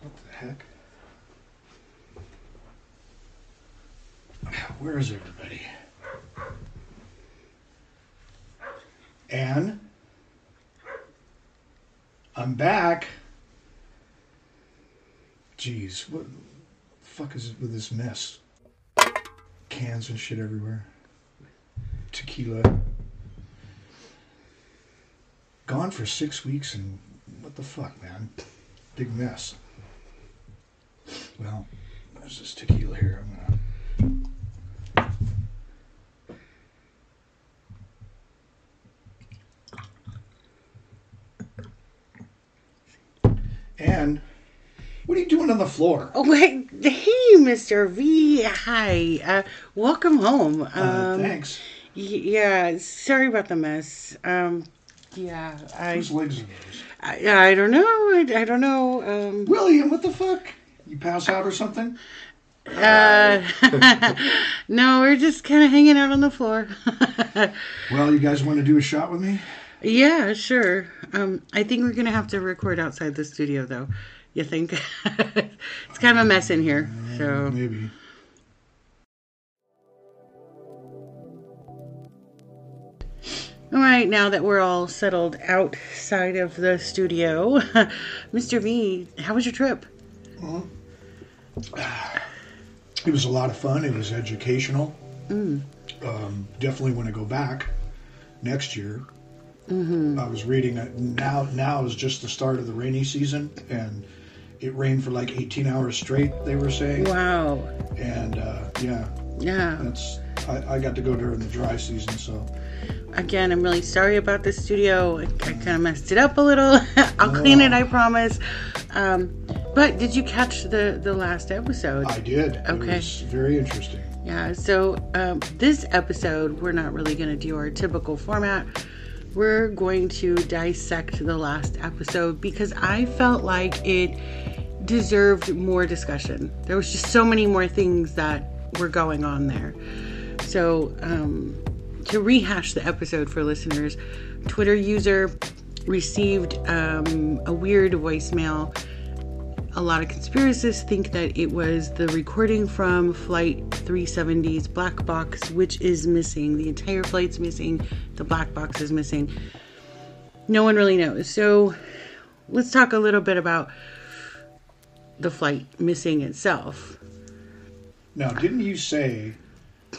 What the heck? Where is everybody? Anne? I'm back. Jeez, what the fuck is it with this mess? Cans and shit everywhere. Tequila. Gone for 6 weeks and what the fuck, man? Big mess. Well, there's this tequila here. I'm gonna... And what are you doing on the floor? Oh, hey, Mr. V. Hi. Welcome home. Thanks. Yeah, sorry about the mess. Yeah. Whose legs are those? I don't know. I don't know. William, what the fuck? You pass out or something? No, we're just kind of hanging out on the floor. Well, you guys want to do a shot with me? Yeah, sure. I think we're going to have to record outside the studio, though. You think? It's kind of a mess in here. So maybe. All right, now that we're all settled outside of the studio, Mr. V, how was your trip? It was a lot of fun. It was educational. Definitely want to go back next year. I was reading it now is just the start of the rainy season, and it rained for like 18 hours straight, they were saying. Wow. And yeah. That's I got to go during the dry season, so. Again, I'm really sorry about the studio. I kind of messed it up a little. I'll clean it, I promise. But did you catch the last episode? I did. Okay. It was very interesting. Yeah, so this episode, we're not really going to do our typical format. We're going to dissect the last episode because I felt like it deserved more discussion. There was just so many more things that were going on there. So, to rehash the episode for listeners, Twitter user received a weird voicemail. A lot of conspiracists think that it was the recording from Flight 370's black box, which is missing. The entire flight's missing. The black box is missing. No one really knows. So let's talk a little bit about the flight missing itself. Now, didn't you say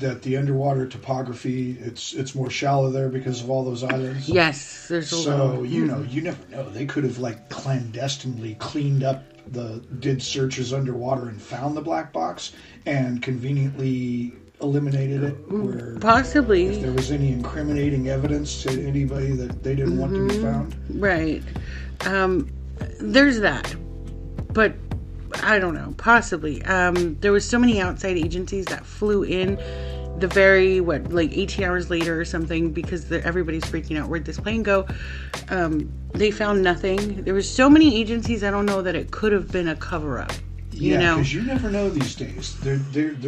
that the underwater topography, it's more shallow there because of all those islands? Yes. There's a so, you know, you never know. They could have, like, clandestinely cleaned up did searches underwater and found the black box and conveniently eliminated it. Where possibly. If there was any incriminating evidence to anybody that they didn't want to be found. Right. There's that. But I don't know. Possibly. There was so many outside agencies that flew in the very, like 18 hours later or something because everybody's freaking out. Where'd this plane go? They found nothing. There was so many agencies. I don't know that it could have been a cover-up. You know? Because you never know these days. There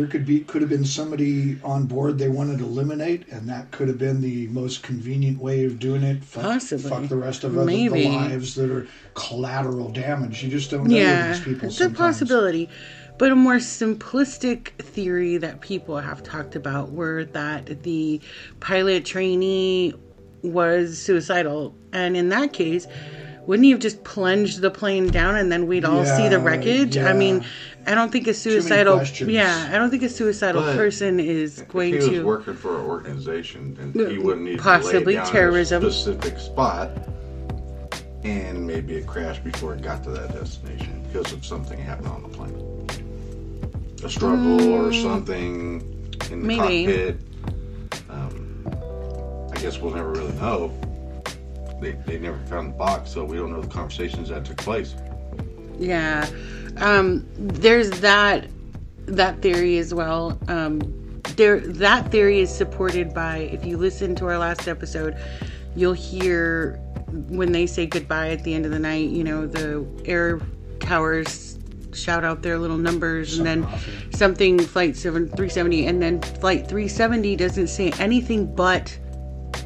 could have been somebody on board they wanted to eliminate, and that could have been the most convenient way of doing it. Possibly. Fuck the rest of the lives that are collateral damage. You just don't know these people. It's sometimes a possibility. But a more simplistic theory that people have talked about were that the pilot trainee was suicidal, and in that case, wouldn't he have just plunged the plane down and then we'd all see the wreckage? Yeah. I mean, I don't think a suicidal person is going to. If he was working for an organization, and he wouldn't need possibly to lay down terrorism in a specific spot, and maybe it crashed before it got to that destination because of something happened on the plane. A struggle or something in the cockpit. I guess we'll never really know. They never found the box, so we don't know the conversations that took place. Yeah. There's that theory as well. That theory is supported by, if you listen to our last episode, you'll hear when they say goodbye at the end of the night, you know, the air towers shout out their little numbers something Flight 370, and then Flight 370 doesn't say anything but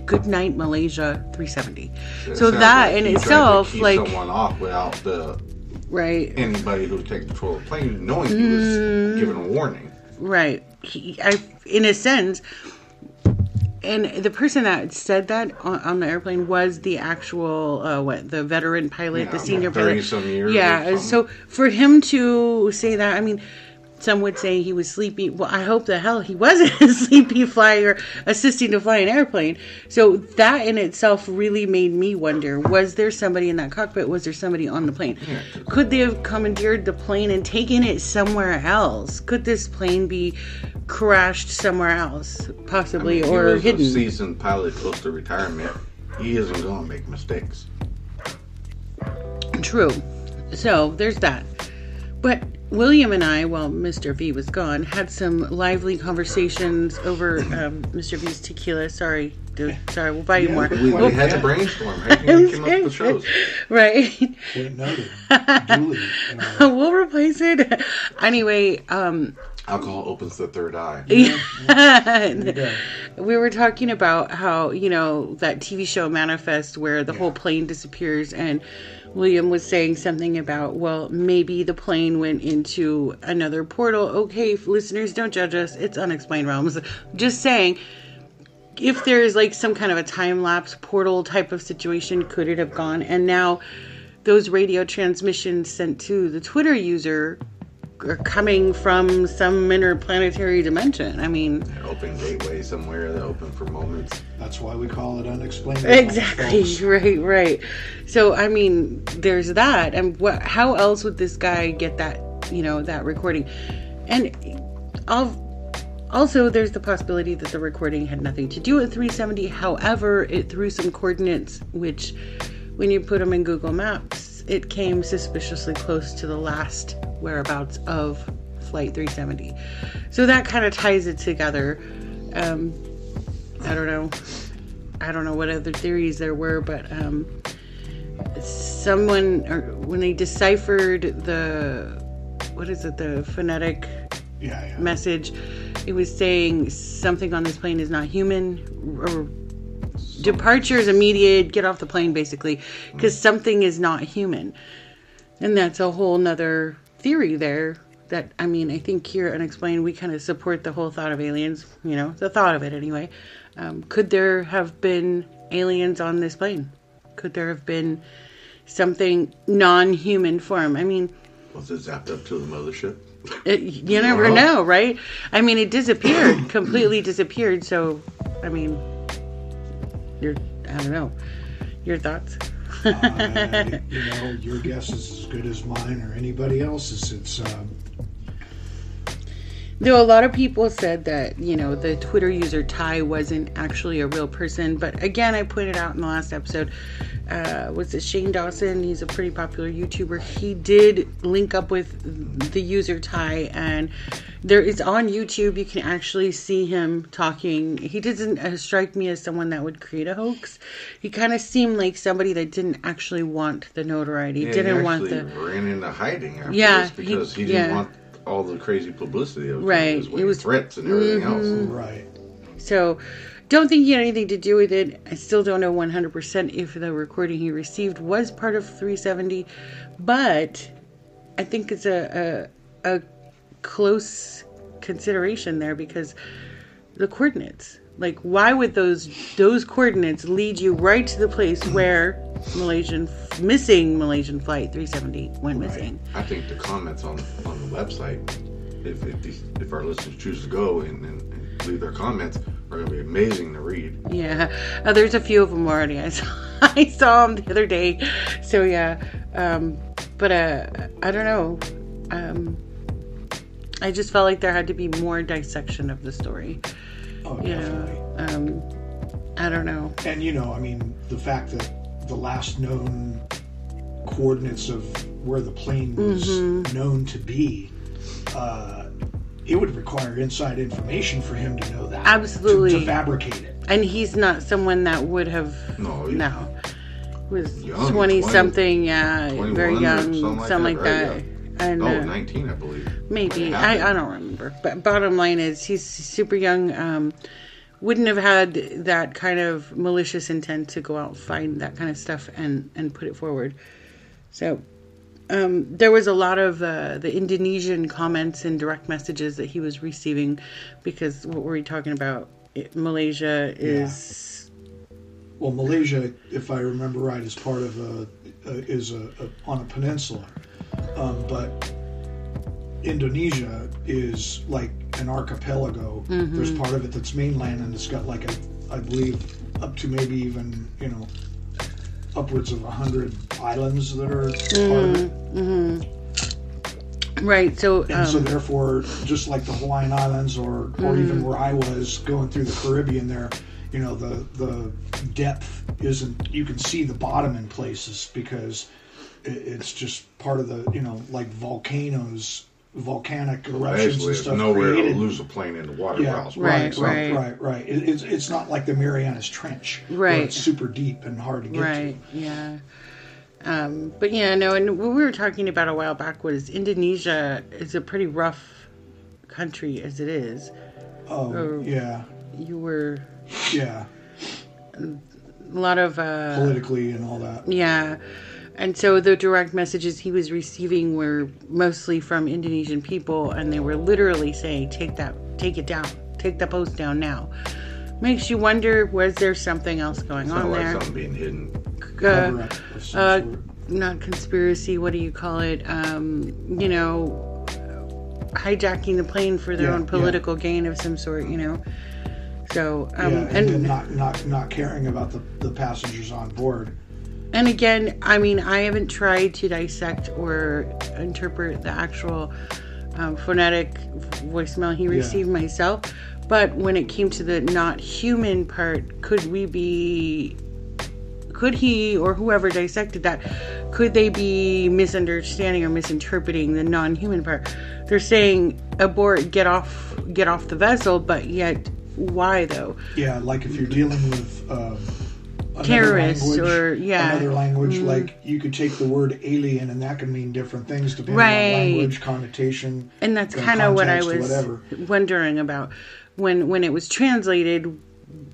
good night Malaysia 370. So that in itself, like, someone off without the Right. Anybody who would take control of the plane, knowing he was given a warning. Right. In a sense, and the person that said that on the airplane was the actual, the veteran pilot, the senior pilot. 30-some years. Yeah, so for him to say that, I mean, some would say he was sleepy. Well, I hope the hell he wasn't a sleepy flyer assisting to fly an airplane. So that in itself really made me wonder, was there somebody in that cockpit? Was there somebody on the plane? Yeah. Could they have commandeered the plane and taken it somewhere else? Could this plane be crashed somewhere else, possibly, or hidden? He was a seasoned pilot close to retirement. He isn't going to make mistakes. True. So there's that. But William and I, while Mr. V was gone, had some lively conversations over Mr. V's tequila. Sorry, we'll buy you more. We had to brainstorm. I think we came up with shows. Right. We'll replace it. Anyway. Alcohol opens the third eye. Yeah. We were talking about how, that TV show Manifest, where the whole plane disappears, and William was saying something about, well, maybe the plane went into another portal. Okay, listeners, don't judge us. It's Unexplained Realms. Just saying, if there's some kind of a time-lapse portal type of situation, could it have gone? And now those radio transmissions sent to the Twitter user are coming from some interplanetary dimension. I mean, an open gateway somewhere, that open for moments. That's why we call it Unexplained. Exactly. Right. So I mean, there's that. And how else would this guy get that, that recording? And also there's the possibility that the recording had nothing to do with 370. However, it threw some coordinates, which when you put them in Google Maps, it came suspiciously close to the last whereabouts of Flight 370. So that kind of ties it together. I don't know what other theories there were, but when they deciphered the phonetic message, it was saying something on this plane is not human, or departure is immediate, get off the plane, basically, because something is not human. And that's a whole nother theory there that, I mean, I think here at Unexplained, we kind of support the whole thought of aliens, the thought of it anyway. Could there have been aliens on this plane? Could there have been something non-human form? I mean, was it zapped up to the mothership? You never know, right? I mean, it disappeared, completely disappeared. So, I mean, I don't know. Your thoughts? Your guess is as good as mine or anybody else's. It's though a lot of people said that the Twitter user Ty wasn't actually a real person, but again, I pointed out in the last episode, was it Shane Dawson? He's a pretty popular YouTuber. He did link up with the user Ty, and there is on YouTube, you can actually see him talking. He doesn't strike me as someone that would create a hoax. He kind of seemed like somebody that didn't actually want the notoriety. Ran into hiding after this because he didn't want all the crazy publicity of it was threats and everything else. Right. So, don't think he had anything to do with it. I still don't know 100% if the recording he received was part of 370, but I think it's a close consideration there, because the coordinates, why would those coordinates lead you right to the place where missing Malaysian Flight 370 went missing? I think the comments on the website, if our listeners choose to go and leave their comments, are going to be amazing to read. Yeah. There's a few of them already. I saw them the other day. So, yeah. But I don't know. I just felt like there had to be more dissection of the story. Oh, definitely. I don't know. And, I mean, the fact that the last known coordinates of where the plane was known to be, it would require inside information for him to know that. Absolutely. To fabricate it. And he's not someone that would have... No. Was young, 20-something, very young, something like that. Yeah. And, 19, I believe. Maybe. I don't remember. But bottom line is, he's super young, wouldn't have had that kind of malicious intent to go out and find that kind of stuff and put it forward. So, There was a lot of the Indonesian comments and direct messages that he was receiving, because what were we talking about? Malaysia is... Yeah. Well, Malaysia, if I remember right, is part of a on a peninsula, but Indonesia is like an archipelago. Mm-hmm. There's part of it that's mainland, and it's got like I believe up to maybe even upwards of 100 islands that are part of it. Mm-hmm. Right. So and so therefore, just like the Hawaiian Islands, or mm-hmm. even where I was going through the Caribbean, there, the depth isn't. You can see the bottom in places because it's just part of the like volcanoes. Volcanic eruptions and stuff. There's nowhere to lose a plane in the water. Yeah, miles. Right. It's not like the Marianas Trench, where it's super deep and hard to get to. Yeah. But yeah, no. And what we were talking about a while back was Indonesia is a pretty rough country as it is. Oh, yeah. You were. Yeah. A lot of politically and all that. Yeah. And so the direct messages he was receiving were mostly from Indonesian people, and they were literally saying, take it down. Take the post down now. Makes you wonder, was there something else going on there? It's not like something being hidden. Not conspiracy, what do you call it? Hijacking the plane for their own political gain of some sort, So, and not caring about the passengers on board. And again, I mean, I haven't tried to dissect or interpret the actual phonetic voicemail he received myself. But when it came to the not human part, could he or whoever dissected that, could they be misunderstanding or misinterpreting the non-human part? They're saying, abort, get off the vessel, but yet, why though? Yeah, like if you're dealing with... terrorists or another language, like you could take the word alien and that can mean different things depending on language connotation, and that's kind of what I was wondering about when it was translated.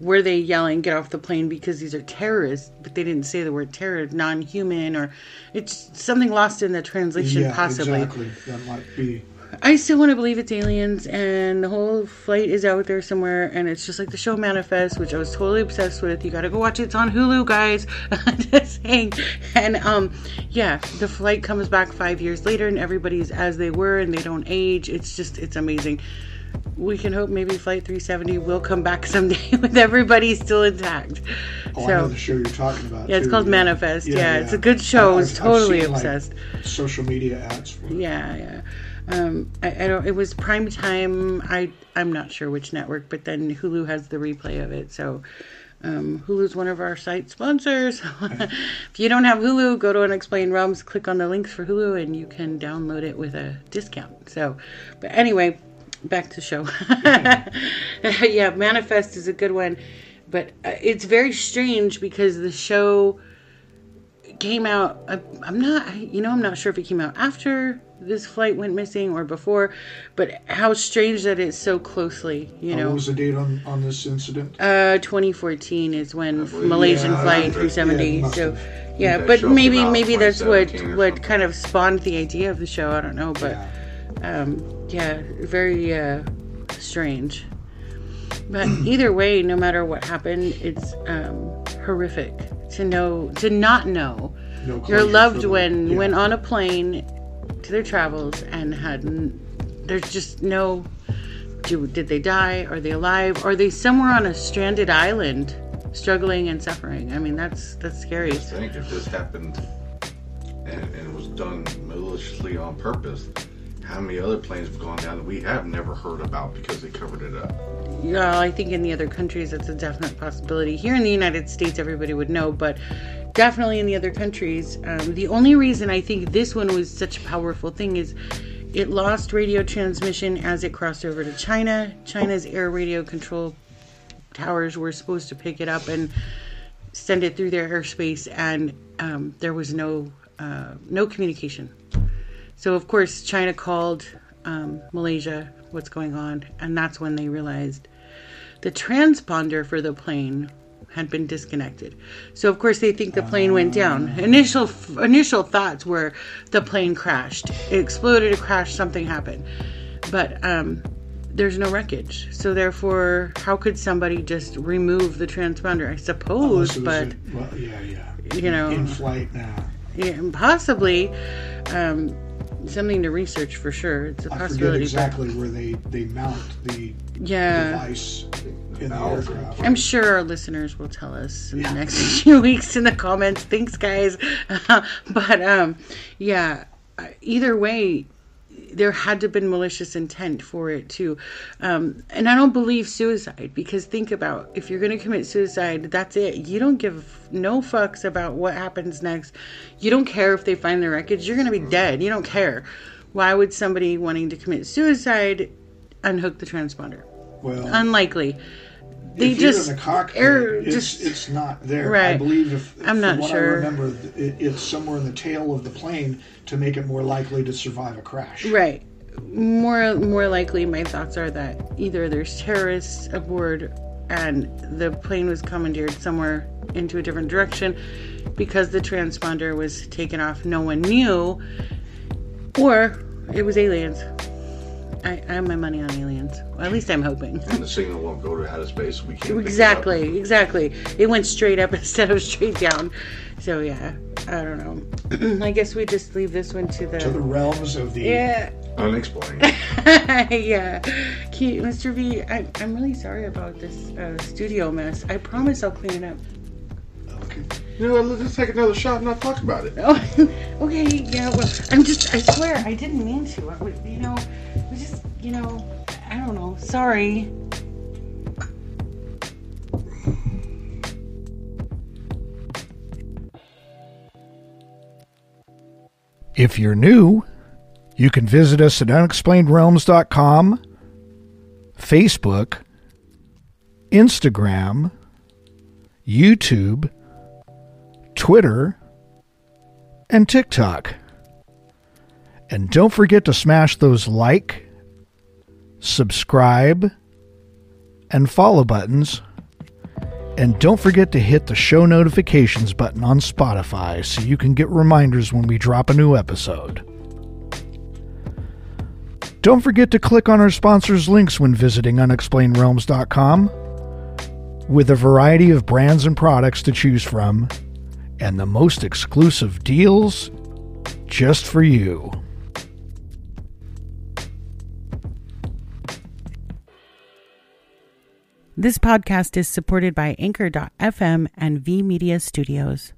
Were they yelling get off the plane because these are terrorists, but they didn't say the word terror, non-human, or it's something lost in the translation possibly. Exactly, that might be. I still want to believe it's aliens, and the whole flight is out there somewhere, and it's just like the show Manifest, which I was totally obsessed with. You gotta go watch it. It's on Hulu, guys. Just saying. And, the flight comes back 5 years later, and everybody's as they were, and they don't age. It's amazing. We can hope maybe Flight 370 will come back someday with everybody still intact. Oh, I know the show you're talking about. Yeah, it's called Manifest. Yeah, it's a good show. I was totally obsessed. Like, social media ads for it. Yeah. I don't. It was prime time. I'm not sure which network, but then Hulu has the replay of it. So Hulu's one of our site sponsors. If you don't have Hulu, go to Unexplained Realms, click on the links for Hulu, and you can download it with a discount. So, but anyway, back to show. Yeah, Manifest is a good one, but it's very strange because the show came out. I'm not sure if it came out after this flight went missing or before, but how strange that it's so closely, What was the date on this incident? 2014 is when Malaysian Flight 370. But maybe that's what kind of spawned the idea of the show. I don't know, but very strange. But either way, no matter what happened, it's horrific to not know your loved one went on a plane to their travels and there's just no, did they die? Are they alive? Are they somewhere on a stranded island struggling and suffering? I mean, that's scary. I think if this happened and it was done maliciously on purpose, how many other planes have gone down that we have never heard about because they covered it up? Well, I think in the other countries that's a definite possibility. Here in the United States, everybody would know, but definitely in the other countries. The only reason I think this one was such a powerful thing is it lost radio transmission as it crossed over to China. China's air radio control towers were supposed to pick it up and send it through their airspace, and there was no communication. So, of course, China called Malaysia, what's going on, and that's when they realized the transponder for the plane had been disconnected. So, of course, they think the plane went down. Initial thoughts were the plane crashed. It exploded, it crashed, something happened. But there's no wreckage. So, therefore, how could somebody just remove the transponder? I suppose, but... You know, in flight now. Yeah, possibly. Something to research for sure. It's a possibility. I forget exactly where they mount the device in the aircraft. I'm sure our listeners will tell us in the next few weeks in the comments. Thanks, guys. But, either way, there had to have been malicious intent for it to, and I don't believe suicide, because think about, if you're going to commit suicide, that's it. You don't give no fucks about what happens next. You don't care if they find the wreckage. You're going to be dead. You don't care. Why would somebody wanting to commit suicide unhook the transponder? Well, unlikely. They just in the cockpit, it's not there. Right. I believe I remember, it's somewhere in the tail of the plane to make it more likely to survive a crash. Right. More likely, my thoughts are that either there's terrorists aboard and the plane was commandeered somewhere into a different direction because the transponder was taken off. No one knew, or it was aliens. I have my money on aliens. Well, at least I'm hoping. And the signal won't go to outer space. We can't. Exactly. It went straight up instead of straight down. So yeah, I don't know. I guess we just leave this one to the realms of the unexplained. Yeah, Mr. V, I'm really sorry about this studio mess. I promise I'll clean it up. Okay. You know, let's just take another shot and not talk about it. Oh, okay. Yeah. Well, I swear, I didn't mean to. I don't know. Sorry. If you're new, you can visit us at unexplainedrealms.com, Facebook, Instagram, YouTube, Twitter, and TikTok. And don't forget to smash those like, subscribe, and follow buttons. And don't forget to hit the show notifications button on Spotify so you can get reminders when we drop a new episode. Don't forget to click on our sponsors' links when visiting unexplainedrealms.com, with a variety of brands and products to choose from, and the most exclusive deals just for you. This podcast is supported by Anchor.fm and V Media Studios.